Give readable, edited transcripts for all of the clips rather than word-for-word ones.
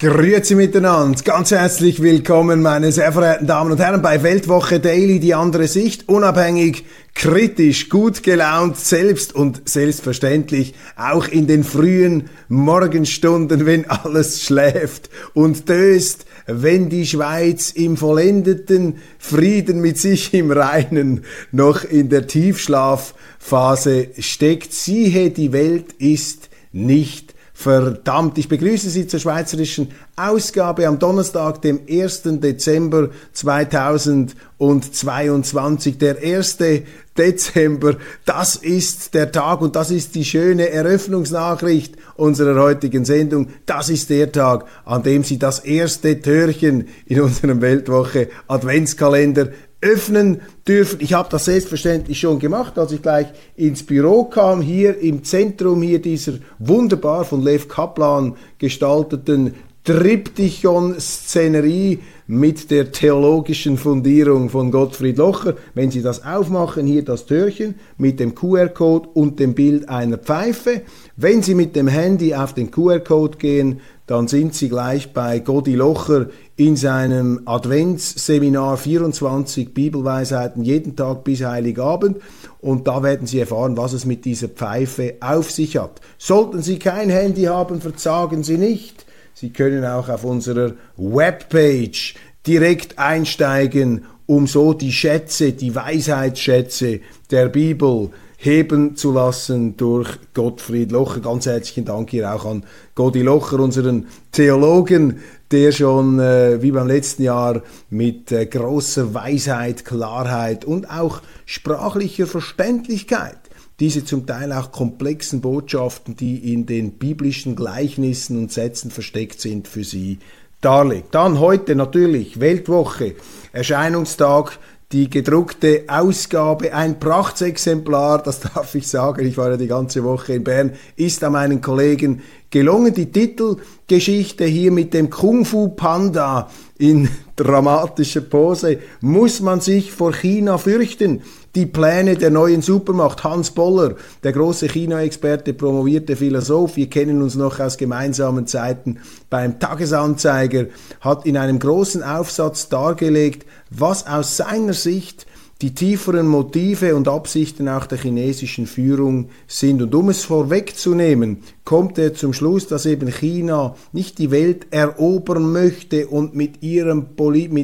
Grüezi miteinander, ganz herzlich willkommen meine sehr verehrten Damen und Herren bei Weltwoche Daily, die andere Sicht, unabhängig, kritisch, gut gelaunt, selbst und selbstverständlich auch in den frühen Morgenstunden, wenn alles schläft und döst, wenn die Schweiz im vollendeten Frieden mit sich im Reinen noch in der Tiefschlafphase steckt. Siehe, die Welt ist nicht verdammt. Ich begrüße Sie zur schweizerischen Ausgabe am Donnerstag, dem 1. Dezember 2022. Der 1. Dezember, das ist der Tag und das ist die schöne Eröffnungsnachricht unserer heutigen Sendung. Das ist der Tag, an dem Sie das erste Türchen in unserem Weltwoche Adventskalender öffnen dürfen. Ich habe das selbstverständlich schon gemacht, als ich gleich ins Büro kam, hier im Zentrum hier dieser wunderbar von Lev Kaplan gestalteten Triptychon-Szenerie mit der theologischen Fundierung von Gottfried Locher. Wenn Sie das aufmachen, hier das Türchen mit dem QR-Code und dem Bild einer Pfeife. Wenn Sie mit dem Handy auf den QR-Code gehen, dann sind Sie gleich bei Gotti Locher in seinem Adventsseminar 24 Bibelweisheiten jeden Tag bis Heiligabend und da werden Sie erfahren, was es mit dieser Pfeife auf sich hat. Sollten Sie kein Handy haben, verzagen Sie nicht. Sie können auch auf unserer Webpage direkt einsteigen, um so die Schätze, die Weisheitsschätze der Bibel heben zu lassen durch Gottfried Locher. Ganz herzlichen Dank hier auch an Gotti Locher, unseren Theologen, der schon wie beim letzten Jahr mit großer Weisheit, Klarheit und auch sprachlicher Verständlichkeit diese zum Teil auch komplexen Botschaften, die in den biblischen Gleichnissen und Sätzen versteckt sind, für Sie darlegt. Dann heute natürlich Weltwoche, Erscheinungstag, die gedruckte Ausgabe, ein Prachtexemplar, das darf ich sagen, ich war ja die ganze Woche in Bern, ist an meinen Kollegen gelungen. Die Titelgeschichte hier mit dem Kung-Fu-Panda in dramatischer Pose. Muss man sich vor China fürchten? Die Pläne der neuen Supermacht. Hans Boller, der große China-Experte, promovierte Philosoph, wir kennen uns noch aus gemeinsamen Zeiten beim Tagesanzeiger, hat in einem großen Aufsatz dargelegt, was aus seiner Sicht die tieferen Motive und Absichten auch der chinesischen Führung sind. Und um es vorwegzunehmen, kommt er zum Schluss, dass eben China nicht die Welt erobern möchte und mit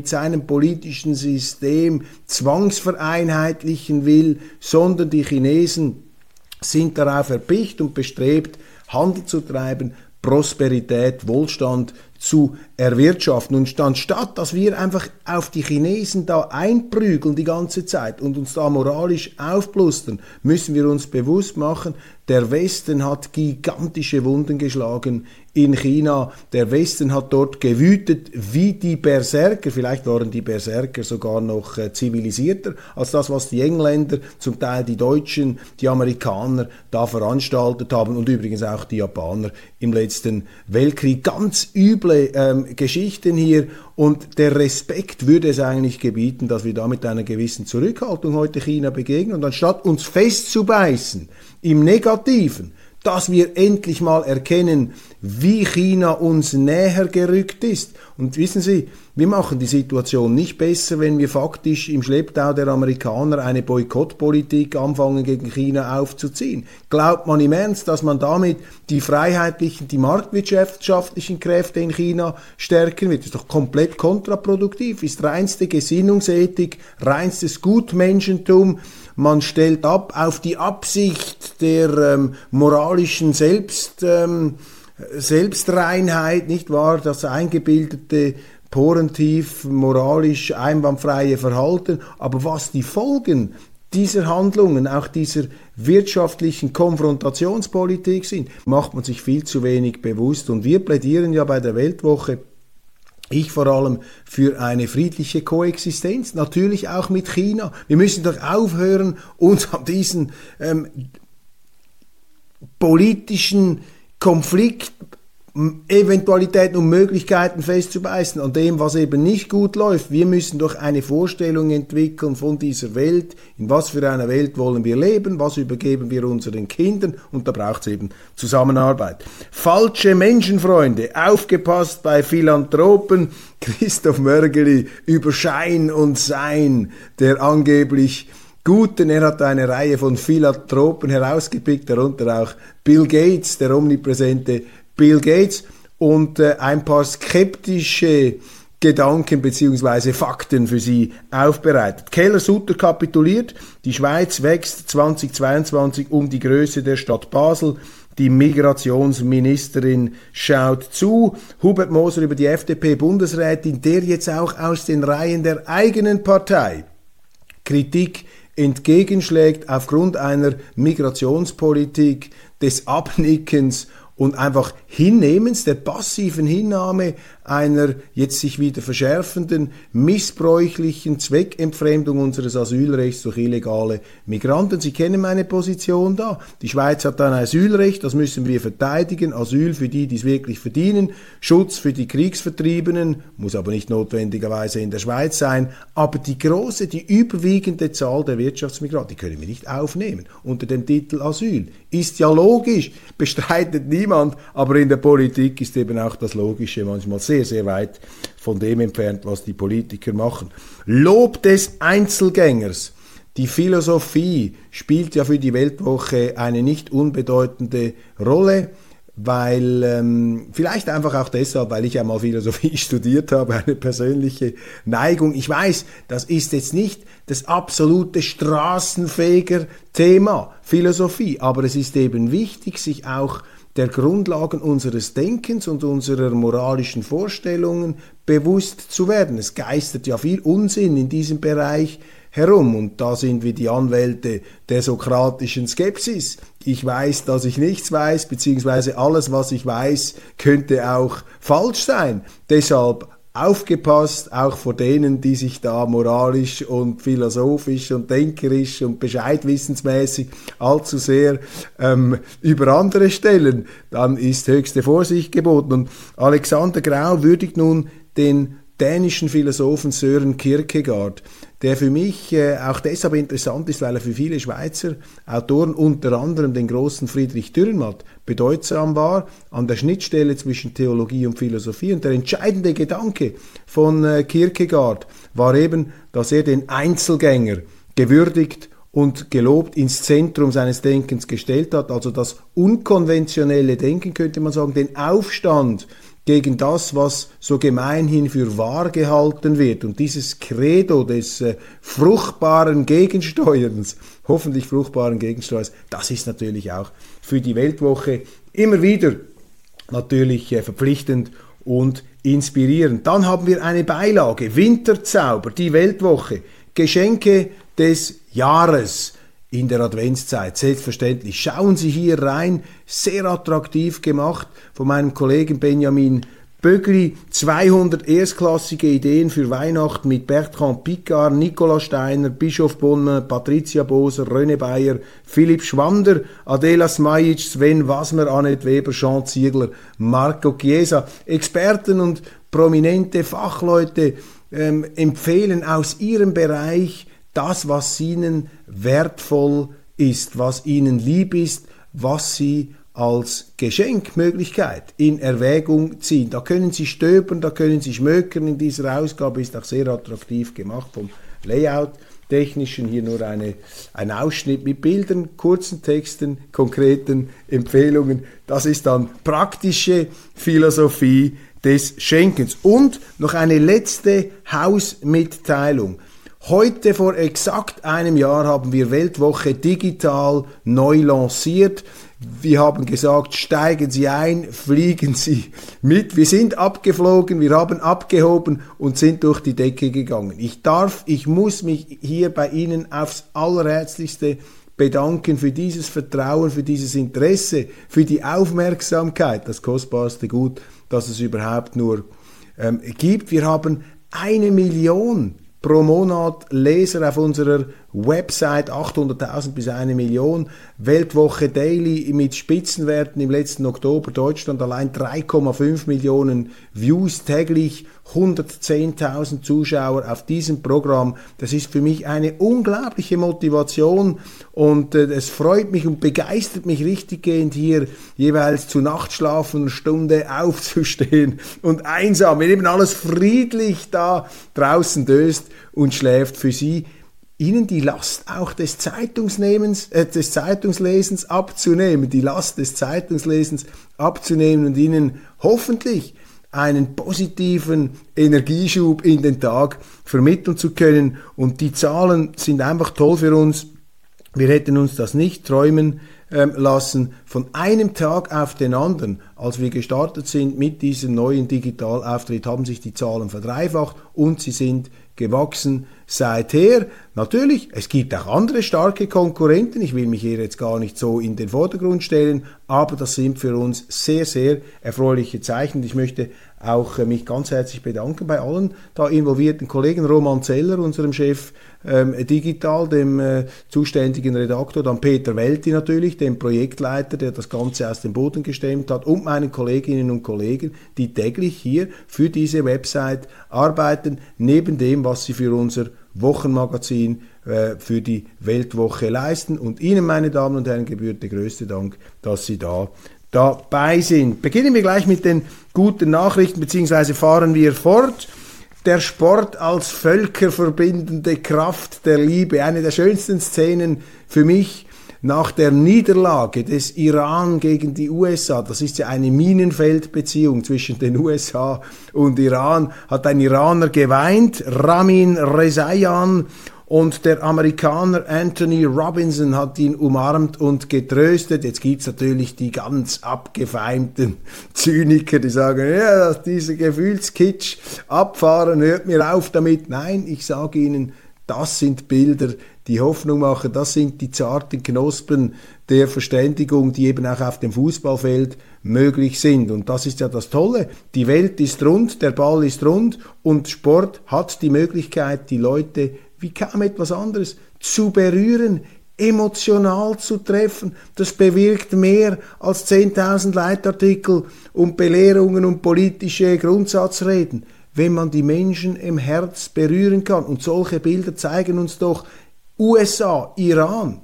seinem politischen System zwangsvereinheitlichen will, sondern die Chinesen sind darauf erpicht und bestrebt, Handel zu treiben, Prosperität, Wohlstand zu erwirtschaften. Und anstatt, dass wir einfach auf die Chinesen da einprügeln die ganze Zeit und uns da moralisch aufblustern, müssen wir uns bewusst machen, der Westen hat gigantische Wunden geschlagen in China. Der Westen hat dort gewütet wie die Berserker. Vielleicht waren die Berserker sogar noch zivilisierter als das, was die Engländer, zum Teil die Deutschen, die Amerikaner da veranstaltet haben und übrigens auch die Japaner im letzten Weltkrieg. Ganz üble Geschichten hier und der Respekt würde es eigentlich gebieten, dass wir da mit einer gewissen Zurückhaltung heute China begegnen und anstatt uns festzubeißen im Negativen, dass wir endlich mal erkennen, wie China uns näher gerückt ist. Und wissen Sie, wir machen die Situation nicht besser, wenn wir faktisch im Schlepptau der Amerikaner eine Boykottpolitik anfangen, gegen China aufzuziehen. Glaubt man im Ernst, dass man damit die freiheitlichen, die marktwirtschaftlichen Kräfte in China stärken wird? Das ist doch komplett kontraproduktiv, ist reinste Gesinnungsethik, reinstes Gutmenschentum. Man stellt ab auf die Absicht der moralischen Selbstreinheit, nicht wahr? Das eingebildete porentief, moralisch einwandfreie Verhalten. Aber was die Folgen dieser Handlungen, auch dieser wirtschaftlichen Konfrontationspolitik sind, macht man sich viel zu wenig bewusst. Und wir plädieren ja bei der Weltwoche, ich vor allem, für eine friedliche Koexistenz, natürlich auch mit China. Wir müssen doch aufhören, uns an diesen politischen Konflikt, Eventualitäten und Möglichkeiten festzubeißen, an dem, was eben nicht gut läuft. Wir müssen doch eine Vorstellung entwickeln von dieser Welt, in was für einer Welt wollen wir leben, was übergeben wir unseren Kindern, und da braucht es eben Zusammenarbeit. Falsche Menschenfreunde, aufgepasst bei Philanthropen. Christoph Mörgeli über Schein und Sein, der angeblich Guten, er hat eine Reihe von Philanthropen herausgepickt, darunter auch Bill Gates, der omnipräsente Bill Gates, und ein paar skeptische Gedanken bzw. Fakten für Sie aufbereitet. Keller-Sutter kapituliert, die Schweiz wächst 2022 um die Größe der Stadt Basel, die Migrationsministerin schaut zu. Hubert Moser über die FDP-Bundesrätin, der jetzt auch aus den Reihen der eigenen Partei Kritik entgegenschlägt aufgrund einer Migrationspolitik des Abnickens und einfach Hinnehmens, der passiven Hinnahme einer jetzt sich wieder verschärfenden, missbräuchlichen Zweckentfremdung unseres Asylrechts durch illegale Migranten. Sie kennen meine Position da. Die Schweiz hat ein Asylrecht, das müssen wir verteidigen. Asyl für die, die es wirklich verdienen. Schutz für die Kriegsvertriebenen, muss aber nicht notwendigerweise in der Schweiz sein. Aber die große, die überwiegende Zahl der Wirtschaftsmigranten, die können wir nicht aufnehmen unter dem Titel Asyl. Ist ja logisch, bestreitet niemand, aber in der Politik ist eben auch das Logische manchmal sehr, sehr weit von dem entfernt, was die Politiker machen. Lob des Einzelgängers. Die Philosophie spielt ja für die Weltwoche eine nicht unbedeutende Rolle, weil vielleicht einfach auch deshalb, weil ich einmal Philosophie studiert habe, eine persönliche Neigung. Ich weiß, das ist jetzt nicht das absolute Straßenfeger-Thema, Philosophie, aber es ist eben wichtig, sich auch der Grundlagen unseres Denkens und unserer moralischen Vorstellungen bewusst zu werden. Es geistert ja viel Unsinn in diesem Bereich herum, und da sind wir die Anwälte der sokratischen Skepsis. Ich weiß, dass ich nichts weiß, beziehungsweise alles, was ich weiß, könnte auch falsch sein. Deshalb aufgepasst, auch vor denen, die sich da moralisch und philosophisch und denkerisch und bescheidwissensmäßig allzu sehr über andere stellen, dann ist höchste Vorsicht geboten. Und Alexander Grau würdigt nun den dänischen Philosophen Søren Kierkegaard, der für mich auch deshalb interessant ist, weil er für viele Schweizer Autoren, unter anderem den großen Friedrich Dürrenmatt, bedeutsam war, an der Schnittstelle zwischen Theologie und Philosophie. Und der entscheidende Gedanke von Kierkegaard war eben, dass er den Einzelgänger gewürdigt und gelobt ins Zentrum seines Denkens gestellt hat. Also das unkonventionelle Denken, könnte man sagen, den Aufstand gegen das, was so gemeinhin für wahr gehalten wird. Und dieses Credo des fruchtbaren Gegensteuerns, hoffentlich fruchtbaren Gegensteuerns, das ist natürlich auch für die Weltwoche immer wieder natürlich verpflichtend und inspirierend. Dann haben wir eine Beilage, Winterzauber, die Weltwoche, Geschenke des Jahres in der Adventszeit, selbstverständlich. Schauen Sie hier rein, sehr attraktiv gemacht von meinem Kollegen Benjamin Bögli. 200 erstklassige Ideen für Weihnachten mit Bertrand Picard, Nikola Steiner, Bischof Bonner, Patricia Boser, René Bayer, Philipp Schwander, Adela Smajic, Sven Wasmer, Annette Weber, Jean Ziegler, Marco Chiesa. Experten und prominente Fachleute empfehlen aus ihrem Bereich das, was ihnen wertvoll ist, was ihnen lieb ist, was sie als Geschenkmöglichkeit in Erwägung ziehen. Da können Sie stöbern, da können Sie schmökern. In dieser Ausgabe ist auch sehr attraktiv gemacht vom Layout technischen. Hier nur ein Ausschnitt mit Bildern, kurzen Texten, konkreten Empfehlungen. Das ist dann praktische Philosophie des Schenkens. Und noch eine letzte Hausmitteilung. Heute vor exakt einem Jahr haben wir Weltwoche digital neu lanciert. Wir haben gesagt, steigen Sie ein, fliegen Sie mit. Wir sind abgeflogen, wir haben abgehoben und sind durch die Decke gegangen. Ich muss mich hier bei Ihnen aufs Allerherzlichste bedanken für dieses Vertrauen, für dieses Interesse, für die Aufmerksamkeit, das kostbarste Gut, das es überhaupt nur gibt. Wir haben 1 Million pro Monat Leser auf unserer Website, 800.000 bis 1 Million. Weltwoche Daily mit Spitzenwerten im letzten Oktober. Deutschland allein 3,5 Millionen Views täglich, 110.000 Zuschauer auf diesem Programm. Das ist für mich eine unglaubliche Motivation und es freut mich und begeistert mich richtiggehend, hier jeweils zu nachtschlafender Stunde aufzustehen und einsam, wenn eben alles friedlich da draußen döst und schläft, für Sie, Ihnen die Last auch des Zeitungslesens abzunehmen, die Last des Zeitungslesens abzunehmen und Ihnen hoffentlich einen positiven Energieschub in den Tag vermitteln zu können. Und die Zahlen sind einfach toll für uns. Wir hätten uns das nicht träumen lassen. Von einem Tag auf den anderen, als wir gestartet sind mit diesem neuen Digitalauftritt, haben sich die Zahlen verdreifacht und sie sind gewachsen seither. Natürlich, es gibt auch andere starke Konkurrenten, ich will mich hier jetzt gar nicht so in den Vordergrund stellen, aber das sind für uns sehr, sehr erfreuliche Zeichen. Ich möchte auch mich ganz herzlich bedanken bei allen da involvierten Kollegen, Roman Zeller, unserem Chef Digital, dem zuständigen Redaktor, dann Peter Welti natürlich, dem Projektleiter, der das Ganze aus dem Boden gestemmt hat, und meinen Kolleginnen und Kollegen, die täglich hier für diese Website arbeiten, neben dem, was sie für unser Wochenmagazin, für die Weltwoche leisten. Und Ihnen, meine Damen und Herren, gebührt der größte Dank, dass Sie dabei sind. Beginnen wir gleich mit den guten Nachrichten, beziehungsweise fahren wir fort. Der Sport als völkerverbindende Kraft der Liebe. Eine der schönsten Szenen für mich nach der Niederlage des Iran gegen die USA. Das ist ja eine Minenfeldbeziehung zwischen den USA und Iran. Hat ein Iraner geweint, Ramin Rezaian, und der Amerikaner Anthony Robinson hat ihn umarmt und getröstet. Jetzt gibt's natürlich die ganz abgefeimten Zyniker, die sagen, ja, dieser Gefühlskitsch abfahren, hört mir auf damit. Nein, ich sage Ihnen, das sind Bilder, die Hoffnung machen, das sind die zarten Knospen der Verständigung, die eben auch auf dem Fußballfeld möglich sind. Und das ist ja das Tolle. Die Welt ist rund, der Ball ist rund und Sport hat die Möglichkeit, die Leute wie kaum etwas anderes zu berühren, emotional zu treffen. Das bewirkt mehr als 10.000 Leitartikel und Belehrungen und politische Grundsatzreden, wenn man die Menschen im Herz berühren kann. Und solche Bilder zeigen uns doch, USA, Iran,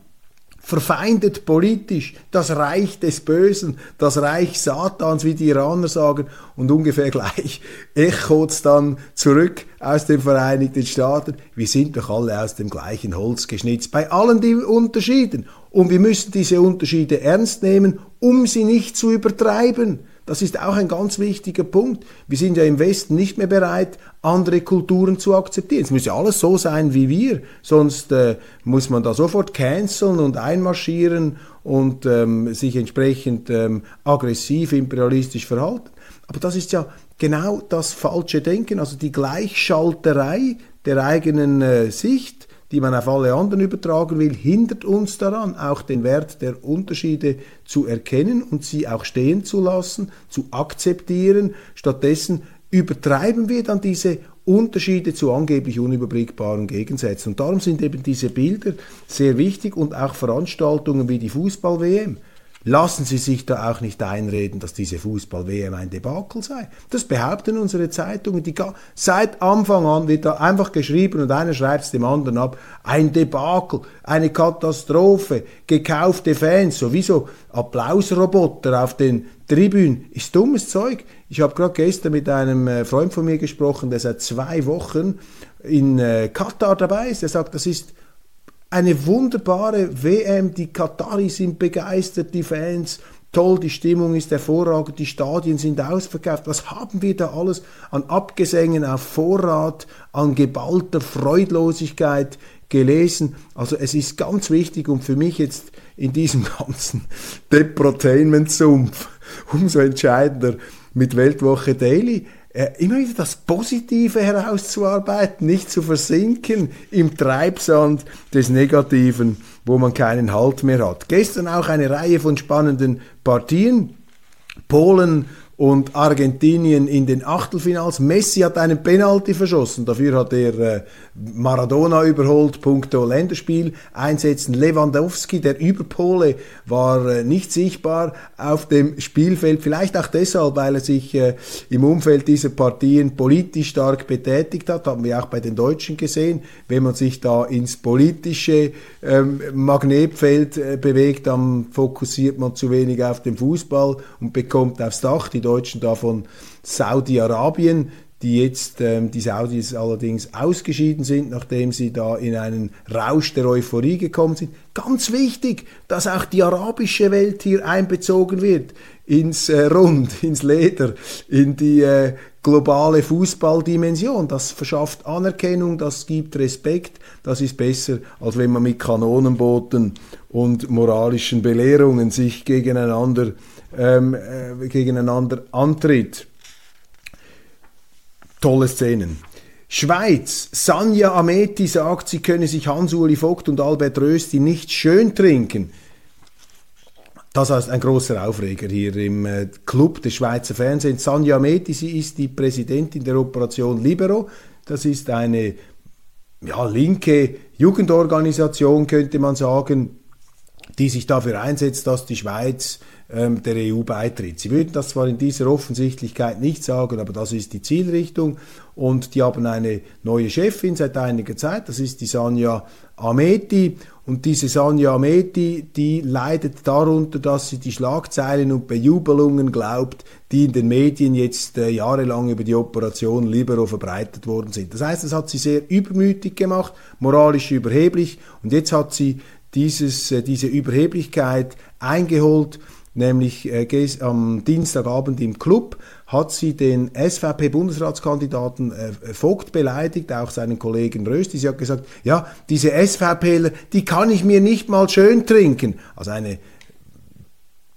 verfeindet politisch, das Reich des Bösen, das Reich Satans, wie die Iraner sagen, und ungefähr gleich echot's dann zurück aus den Vereinigten Staaten. Wir sind doch alle aus dem gleichen Holz geschnitzt, bei allen die Unterschieden. Und wir müssen diese Unterschiede ernst nehmen, um sie nicht zu übertreiben. Das ist auch ein ganz wichtiger Punkt. Wir sind ja im Westen nicht mehr bereit, andere Kulturen zu akzeptieren. Es muss ja alles so sein wie wir, sonst muss man da sofort canceln und einmarschieren und sich entsprechend aggressiv, imperialistisch verhalten. Aber das ist ja genau das falsche Denken, also die Gleichschalterei der eigenen Sicht, die man auf alle anderen übertragen will, hindert uns daran, auch den Wert der Unterschiede zu erkennen und sie auch stehen zu lassen, zu akzeptieren. Stattdessen übertreiben wir dann diese Unterschiede zu angeblich unüberbrückbaren Gegensätzen. Und darum sind eben diese Bilder sehr wichtig und auch Veranstaltungen wie die Fußball-WM. Lassen Sie sich da auch nicht einreden, dass diese Fußball-WM ein Debakel sei. Das behaupten unsere Zeitungen. Seit Anfang an wird da einfach geschrieben und einer schreibt es dem anderen ab. Ein Debakel, eine Katastrophe, gekaufte Fans, sowieso Applausroboter auf den Tribünen. Ist dummes Zeug. Ich habe gerade gestern mit einem Freund von mir gesprochen, der seit 2 Wochen in Katar dabei ist. Er sagt, das ist eine wunderbare WM, die Kataris sind begeistert, die Fans, toll, die Stimmung ist hervorragend, die Stadien sind ausverkauft. Was haben wir da alles an Abgesängen auf Vorrat, an geballter Freudlosigkeit gelesen? Also es ist ganz wichtig und für mich jetzt in diesem ganzen Deprotainment-Sumpf umso entscheidender mit Weltwoche Daily, immer wieder das Positive herauszuarbeiten, nicht zu versinken im Treibsand des Negativen, wo man keinen Halt mehr hat. Gestern auch eine Reihe von spannenden Partien. Polen und Argentinien in den Achtelfinals. Messi hat einen Penalty verschossen, dafür hat er Maradona überholt, punkto Länderspiel einsetzen. Lewandowski, der Überpole, war nicht sichtbar auf dem Spielfeld, vielleicht auch deshalb, weil er sich im Umfeld dieser Partien politisch stark betätigt hat, haben wir auch bei den Deutschen gesehen, wenn man sich da ins politische Magnetfeld bewegt, dann fokussiert man zu wenig auf den Fußball und bekommt aufs Dach, die Deutschen davon Saudi-Arabien, die jetzt, die Saudis allerdings ausgeschieden sind, nachdem sie da in einen Rausch der Euphorie gekommen sind. Ganz wichtig, dass auch die arabische Welt hier einbezogen wird, ins Rund, ins Leder, in die globale Fußballdimension. Das verschafft Anerkennung, das gibt Respekt, das ist besser, als wenn man mit Kanonenbooten und moralischen Belehrungen sich gegeneinander antritt. Tolle Szenen. Schweiz. Sanja Ameti sagt, sie könne sich Hans-Uli Vogt und Albert Rösti nicht schön trinken. Das heißt, ein großer Aufreger hier im Club des Schweizer Fernsehens. Sanja Ameti, sie ist die Präsidentin der Operation Libero. Das ist eine linke Jugendorganisation, könnte man sagen, die sich dafür einsetzt, dass die Schweiz der EU beitritt. Sie würden das zwar in dieser Offensichtlichkeit nicht sagen, aber das ist die Zielrichtung. Und die haben eine neue Chefin seit einiger Zeit, das ist die Sanja Ameti. Und diese Sanja Ameti, die leidet darunter, dass sie die Schlagzeilen und Bejubelungen glaubt, die in den Medien jetzt jahrelang über die Operation Libero verbreitet worden sind. Das heißt, das hat sie sehr übermütig gemacht, moralisch überheblich. Und jetzt hat sie diese Überheblichkeit eingeholt. Nämlich am Dienstagabend im Club hat sie den SVP-Bundesratskandidaten Vogt beleidigt, auch seinen Kollegen Rösti. Sie hat gesagt, ja, diese SVPler, die kann ich mir nicht mal schön trinken. Also eine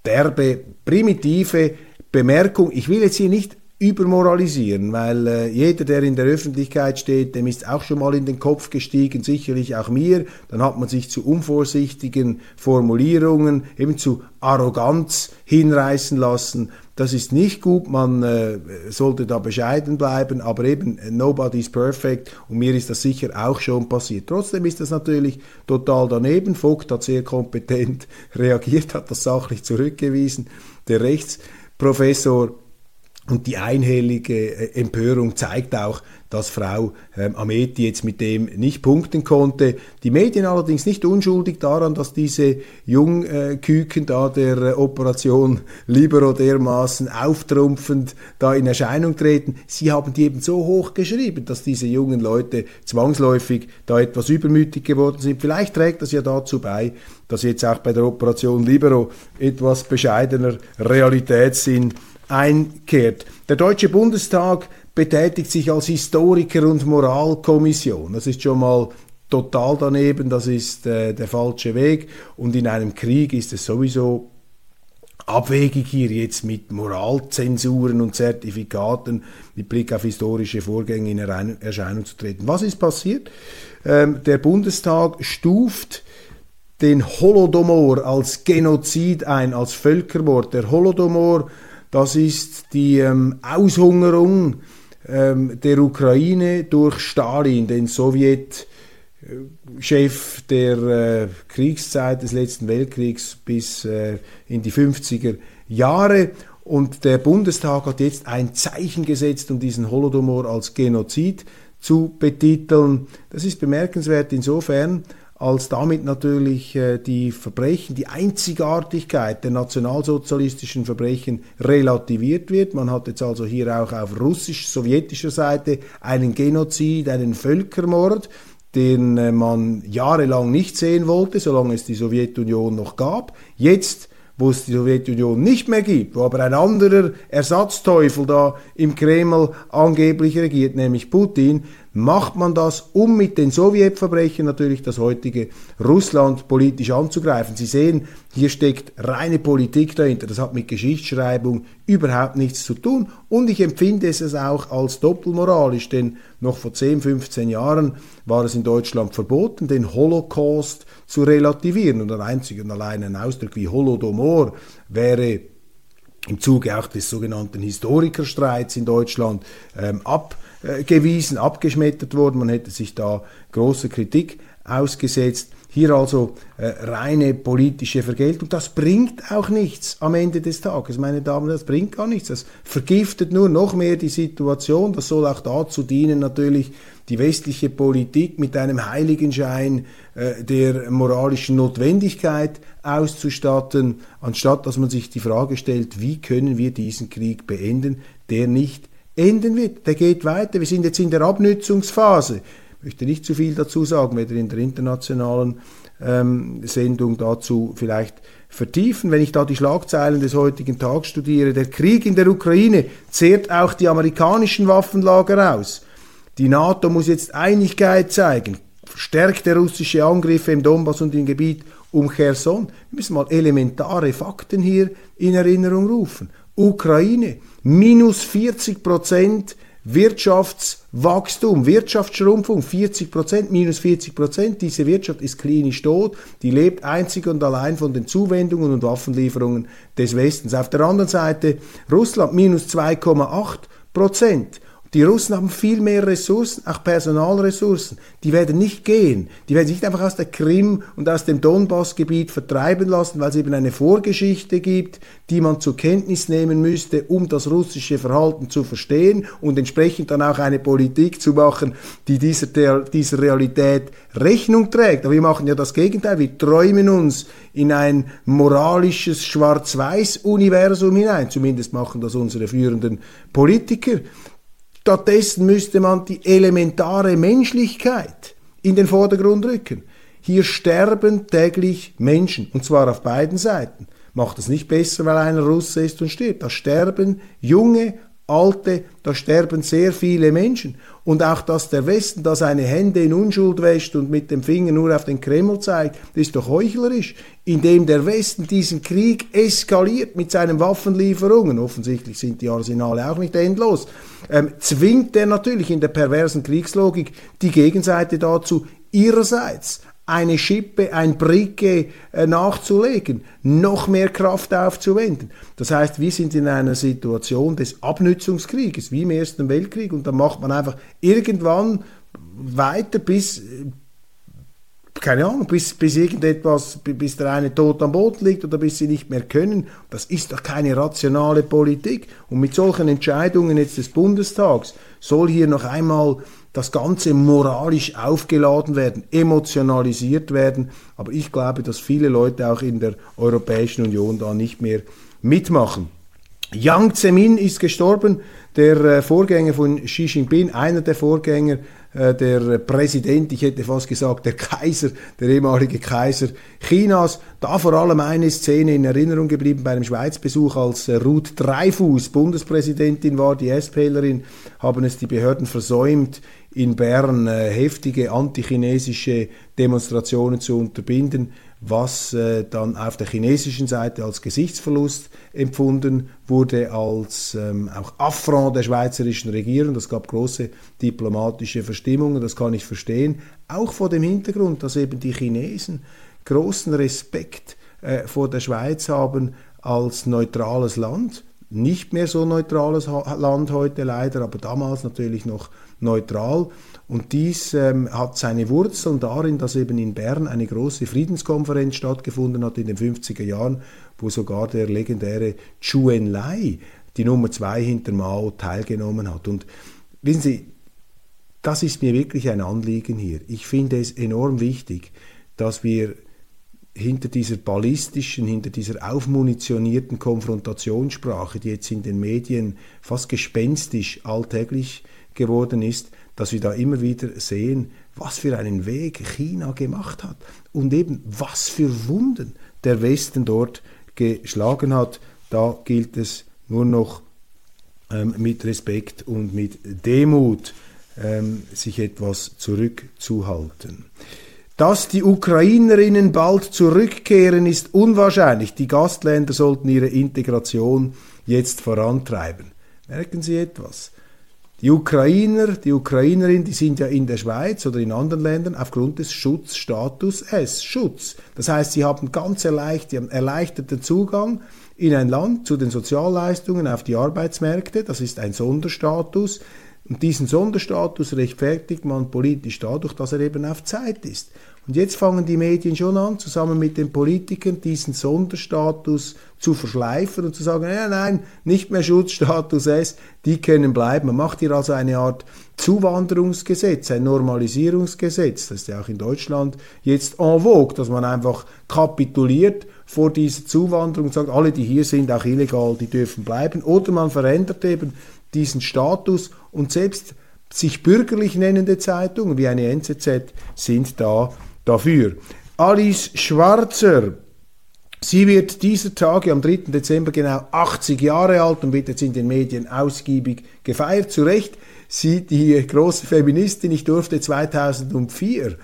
derbe, primitive Bemerkung. Ich will jetzt hier nicht übermoralisieren, weil jeder, der in der Öffentlichkeit steht, dem ist auch schon mal in den Kopf gestiegen, sicherlich auch mir. Dann hat man sich zu unvorsichtigen Formulierungen, eben zu Arroganz hinreißen lassen. Das ist nicht gut, man sollte da bescheiden bleiben, aber eben nobody's perfect und mir ist das sicher auch schon passiert. Trotzdem ist das natürlich total daneben. Vogt hat sehr kompetent reagiert, hat das sachlich zurückgewiesen, der Rechtsprofessor. Und die einhellige Empörung zeigt auch, dass Frau Ameti jetzt mit dem nicht punkten konnte. Die Medien allerdings nicht unschuldig daran, dass diese Jungküken da der Operation Libero dermaßen auftrumpfend da in Erscheinung treten. Sie haben die eben so hoch geschrieben, dass diese jungen Leute zwangsläufig da etwas übermütig geworden sind. Vielleicht trägt das ja dazu bei, dass jetzt auch bei der Operation Libero etwas bescheidener Realitätssinn einkehrt. Der Deutsche Bundestag betätigt sich als Historiker- und Moralkommission. Das ist schon mal total daneben, das ist der falsche Weg. Und in einem Krieg ist es sowieso abwegig, hier jetzt mit Moralzensuren und Zertifikaten mit Blick auf historische Vorgänge in Erscheinung zu treten. Was ist passiert? Der Bundestag stuft den Holodomor als Genozid ein, als Völkermord. Der Holodomor, das ist die Aushungerung der Ukraine durch Stalin, den Sowjetchef der Kriegszeit des letzten Weltkriegs bis in die 50er Jahre. Und der Bundestag hat jetzt ein Zeichen gesetzt, um diesen Holodomor als Genozid zu betiteln. Das ist bemerkenswert insofern, als damit natürlich die Verbrechen, die Einzigartigkeit der nationalsozialistischen Verbrechen relativiert wird. Man hat jetzt also hier auch auf russisch-sowjetischer Seite einen Genozid, einen Völkermord, den man jahrelang nicht sehen wollte, solange es die Sowjetunion noch gab. Jetzt, wo es die Sowjetunion nicht mehr gibt, wo aber ein anderer Ersatzteufel da im Kreml angeblich regiert, nämlich Putin, macht man das, um mit den Sowjetverbrechen natürlich das heutige Russland politisch anzugreifen. Sie sehen, hier steckt reine Politik dahinter. Das hat mit Geschichtsschreibung überhaupt nichts zu tun. Und ich empfinde es auch als doppelmoralisch, denn noch vor 10, 15 Jahren war es in Deutschland verboten, den Holocaust zu relativieren. Und einzig und allein ein Ausdruck wie Holodomor wäre im Zuge auch des sogenannten Historikerstreits in Deutschland abgeschmettert worden. Man hätte sich da großer Kritik ausgesetzt. Hier also reine politische Vergeltung. Das bringt auch nichts am Ende des Tages, meine Damen und Herren, das bringt gar nichts. Das vergiftet nur noch mehr die Situation. Das soll auch dazu dienen, natürlich die westliche Politik mit einem Heiligenschein der moralischen Notwendigkeit auszustatten, anstatt dass man sich die Frage stellt, wie können wir diesen Krieg beenden, der nicht enden wird. Der geht weiter. Wir sind jetzt in der Abnützungsphase. Ich möchte nicht zu viel dazu sagen, werde in der internationalen Sendung dazu vielleicht vertiefen. Wenn ich da die Schlagzeilen des heutigen Tages studiere, der Krieg in der Ukraine zehrt auch die amerikanischen Waffenlager aus. Die NATO muss jetzt Einigkeit zeigen, verstärkte russische Angriffe im Donbass und im Gebiet um Cherson. Wir müssen mal elementare Fakten hier in Erinnerung rufen. Ukraine, minus 40% Wirtschaftswachstum, Wirtschaftsschrumpfung, 40%, minus 40%. Diese Wirtschaft ist klinisch tot, die lebt einzig und allein von den Zuwendungen und Waffenlieferungen des Westens. Auf der anderen Seite Russland, minus 2,8%. Die Russen haben viel mehr Ressourcen, auch Personalressourcen. Die werden nicht gehen. Die werden sich nicht einfach aus der Krim und aus dem Donbassgebiet vertreiben lassen, weil es eben eine Vorgeschichte gibt, die man zur Kenntnis nehmen müsste, um das russische Verhalten zu verstehen und entsprechend dann auch eine Politik zu machen, die dieser Realität Rechnung trägt. Aber wir machen ja das Gegenteil. Wir träumen uns in ein moralisches Schwarz-Weiß-Universum hinein. Zumindest machen das unsere führenden Politiker. Stattdessen müsste man die elementare Menschlichkeit in den Vordergrund rücken. Hier sterben täglich Menschen, und zwar auf beiden Seiten. Macht es nicht besser, weil einer Russe ist und stirbt. Da sterben junge, alte, da sterben sehr viele Menschen. Und auch, dass der Westen da seine Hände in Unschuld wäscht und mit dem Finger nur auf den Kreml zeigt, das ist doch heuchlerisch. Indem der Westen diesen Krieg eskaliert mit seinen Waffenlieferungen, offensichtlich sind die Arsenale auch nicht endlos, zwingt er natürlich in der perversen Kriegslogik die Gegenseite dazu, ihrerseits eine Schippe, ein Bricke nachzulegen, noch mehr Kraft aufzuwenden. Das heißt, wir sind in einer Situation des Abnützungskrieges, wie im Ersten Weltkrieg, und da macht man einfach irgendwann weiter bis, keine Ahnung, bis irgendetwas, bis der eine tot am Boden liegt oder bis sie nicht mehr können. Das ist doch keine rationale Politik. Und mit solchen Entscheidungen jetzt des Bundestags soll hier noch einmal das Ganze moralisch aufgeladen werden, emotionalisiert werden. Aber ich glaube, dass viele Leute auch in der Europäischen Union da nicht mehr mitmachen. Jiang Zemin ist gestorben, der Vorgänger von Xi Jinping, einer der Vorgänger, der Präsident, ich hätte fast gesagt, der Kaiser, der ehemalige Kaiser Chinas. Da vor allem eine Szene in Erinnerung geblieben bei einem Schweizbesuch, als Ruth Dreifuss Bundespräsidentin war, die SPlerin, haben es die Behörden versäumt, in Bern heftige antichinesische Demonstrationen zu unterbinden, was dann auf der chinesischen Seite als Gesichtsverlust empfunden wurde, als auch Affront der schweizerischen Regierung. Das gab große diplomatische Verstimmungen, das kann ich verstehen. Auch vor dem Hintergrund, dass eben die Chinesen großen Respekt vor der Schweiz haben als neutrales Land. Nicht mehr so neutrales Land heute leider, aber damals natürlich noch neutral. Und dies hat seine Wurzeln darin, dass eben in Bern eine große Friedenskonferenz stattgefunden hat in den 50er Jahren, wo sogar der legendäre Zhu Enlai, die Nummer 2 hinter Mao, teilgenommen hat. Und wissen Sie, das ist mir wirklich ein Anliegen hier. Ich finde es enorm wichtig, dass wir hinter dieser ballistischen, hinter dieser aufmunitionierten Konfrontationssprache, die jetzt in den Medien fast gespenstisch alltäglich geworden ist, dass wir da immer wieder sehen, was für einen Weg China gemacht hat und eben was für Wunden der Westen dort geschlagen hat. Da gilt es nur noch mit Respekt und mit Demut, sich etwas zurückzuhalten. Dass die Ukrainerinnen bald zurückkehren, ist unwahrscheinlich. Die Gastländer sollten ihre Integration jetzt vorantreiben. Merken Sie etwas? Die Ukrainer, die Ukrainerinnen, die sind ja in der Schweiz oder in anderen Ländern aufgrund des Schutzstatus S. Schutz. Das heißt, sie haben ganz erleichterten Zugang in ein Land zu den Sozialleistungen, auf die Arbeitsmärkte. Das ist ein Sonderstatus. Und diesen Sonderstatus rechtfertigt man politisch dadurch, dass er eben auf Zeit ist. Und jetzt fangen die Medien schon an, zusammen mit den Politikern diesen Sonderstatus zu verschleifen und zu sagen, nein, nicht mehr Schutzstatus S, die können bleiben. Man macht hier also eine Art Zuwanderungsgesetz, ein Normalisierungsgesetz. Das ist ja auch in Deutschland jetzt en vogue, dass man einfach kapituliert vor dieser Zuwanderung und sagt, alle, die hier sind, auch illegal, die dürfen bleiben. Oder man verändert eben diesen Status, und selbst sich bürgerlich nennende Zeitungen wie eine NZZ sind da dafür. Alice Schwarzer, sie wird dieser Tage am 3. Dezember genau 80 Jahre alt und wird jetzt in den Medien ausgiebig gefeiert. Zu Recht, sie, die große Feministin, ich durfte 2004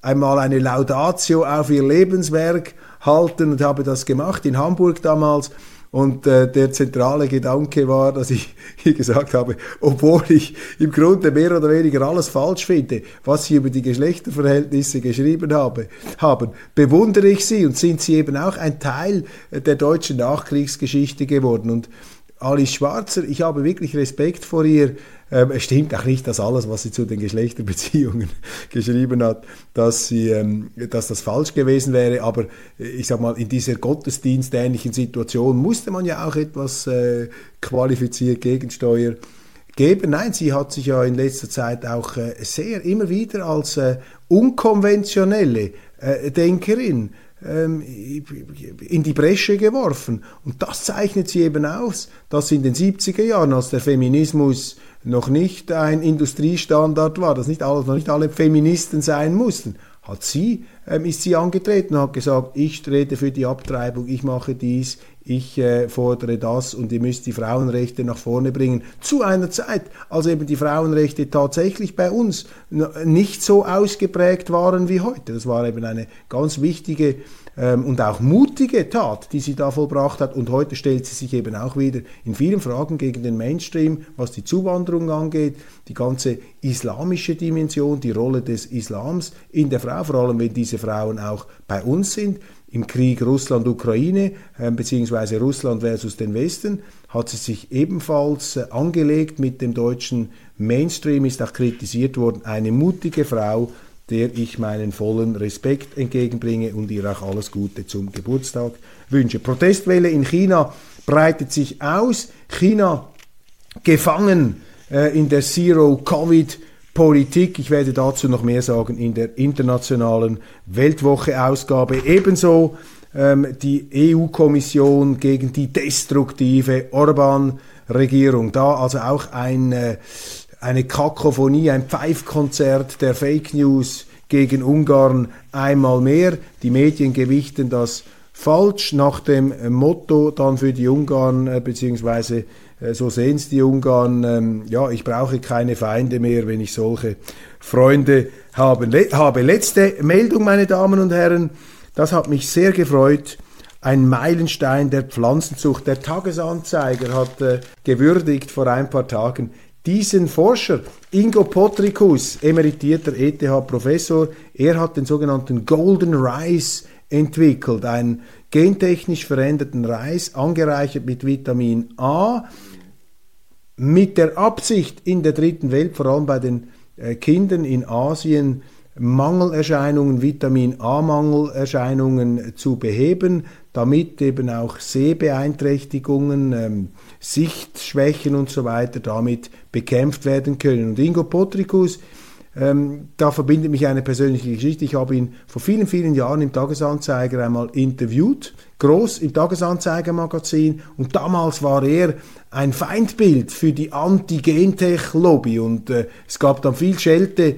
einmal eine Laudatio auf ihr Lebenswerk halten und habe das gemacht in Hamburg damals. Und der zentrale Gedanke war, dass ich gesagt habe, obwohl ich im Grunde mehr oder weniger alles falsch finde, was sie über die Geschlechterverhältnisse geschrieben haben, bewundere ich sie und sind sie eben auch ein Teil der deutschen Nachkriegsgeschichte geworden. Und Alice Schwarzer, ich habe wirklich Respekt vor ihr. Es stimmt auch nicht, dass alles, was sie zu den Geschlechterbeziehungen geschrieben hat, dass das falsch gewesen wäre. Aber ich sag mal, in dieser gottesdienstähnlichen Situation musste man ja auch etwas qualifiziert Gegensteuer geben. Nein, sie hat sich ja in letzter Zeit auch sehr immer wieder als unkonventionelle Denkerin in die Bresche geworfen. Und das zeichnet sie eben aus, dass in den 70er Jahren, als der Feminismus noch nicht ein Industriestandard war, dass noch nicht alle Feministen sein mussten, ist sie angetreten und hat gesagt, ich trete für die Abtreibung, ich mache dies, ich fordere das und ihr müsst die Frauenrechte nach vorne bringen. Zu einer Zeit, als eben die Frauenrechte tatsächlich bei uns nicht so ausgeprägt waren wie heute. Das war eben eine ganz wichtige und auch mutige Tat, die sie da vollbracht hat. Und heute stellt sie sich eben auch wieder in vielen Fragen gegen den Mainstream, was die Zuwanderung angeht, die ganze islamische Dimension, die Rolle des Islams in der Frau, vor allem wenn diese Frauen auch bei uns sind. Im Krieg Russland-Ukraine bzw. Russland versus den Westen hat sie sich ebenfalls angelegt mit dem deutschen Mainstream, ist auch kritisiert worden. Eine mutige Frau, der ich meinen vollen Respekt entgegenbringe und ihr auch alles Gute zum Geburtstag wünsche. Protestwelle in China breitet sich aus. China gefangen in der Zero-Covid-Politik. Ich werde dazu noch mehr sagen in der internationalen Weltwoche-Ausgabe. Ebenso die EU-Kommission gegen die destruktive Orban-Regierung. Da also auch eine Kakophonie, ein Pfeifkonzert der Fake News gegen Ungarn einmal mehr. Die Medien gewichten das falsch nach dem Motto dann für die Ungarn, beziehungsweise so sehen es die Ungarn, ich brauche keine Feinde mehr, wenn ich solche Freunde habe. Letzte Meldung, meine Damen und Herren, das hat mich sehr gefreut. Ein Meilenstein der Pflanzenzucht. Der Tagesanzeiger hat gewürdigt vor ein paar Tagen diesen Forscher, Ingo Potrykus, emeritierter ETH-Professor. Er hat den sogenannten Golden Rice entwickelt, einen gentechnisch veränderten Reis, angereichert mit Vitamin A, mit der Absicht, in der dritten Welt, vor allem bei den Kindern in Asien, Mangelerscheinungen, Vitamin-A-Mangelerscheinungen zu beheben, damit eben auch Sehbeeinträchtigungen, Sichtschwächen und so weiter damit bekämpft werden können. Und Ingo Potrykus Da verbindet mich eine persönliche Geschichte. Ich habe ihn vor vielen, vielen Jahren im Tagesanzeiger einmal interviewt, groß im Tagesanzeiger-Magazin, und damals war er ein Feindbild für die Anti-Gentech-Lobby und es gab dann viel Schelte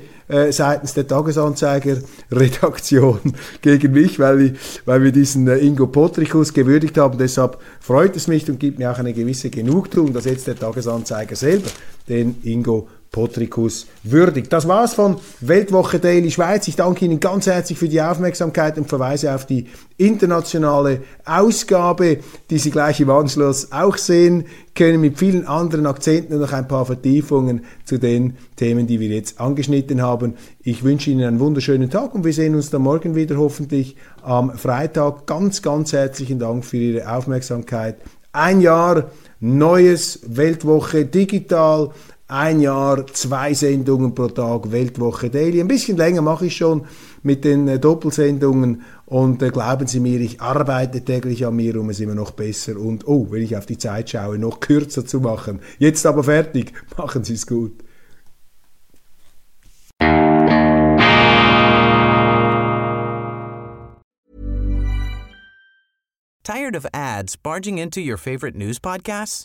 seitens der Tagesanzeiger-Redaktion gegen mich, weil wir diesen Ingo Potrykus gewürdigt haben. Deshalb freut es mich und gibt mir auch eine gewisse Genugtuung, dass jetzt der Tagesanzeiger selber den Ingo Potrykus würdigt. Das war's von Weltwoche Daily Schweiz. Ich danke Ihnen ganz herzlich für die Aufmerksamkeit und verweise auf die internationale Ausgabe, die Sie gleich im Anschluss auch sehen können, mit vielen anderen Akzenten und noch ein paar Vertiefungen zu den Themen, die wir jetzt angeschnitten haben. Ich wünsche Ihnen einen wunderschönen Tag und wir sehen uns dann morgen wieder, hoffentlich am Freitag. Ganz, ganz herzlichen Dank für Ihre Aufmerksamkeit. Ein Jahr, neues Weltwoche digital. Ein Jahr, 2 Sendungen pro Tag, Weltwoche Daily. Ein bisschen länger mache ich schon mit den Doppelsendungen und glauben Sie mir, ich arbeite täglich an mir, um es immer noch besser und, wenn ich auf die Zeit schaue, noch kürzer zu machen. Jetzt aber fertig, machen Sie es gut. Tired of ads barging into your favorite news podcasts?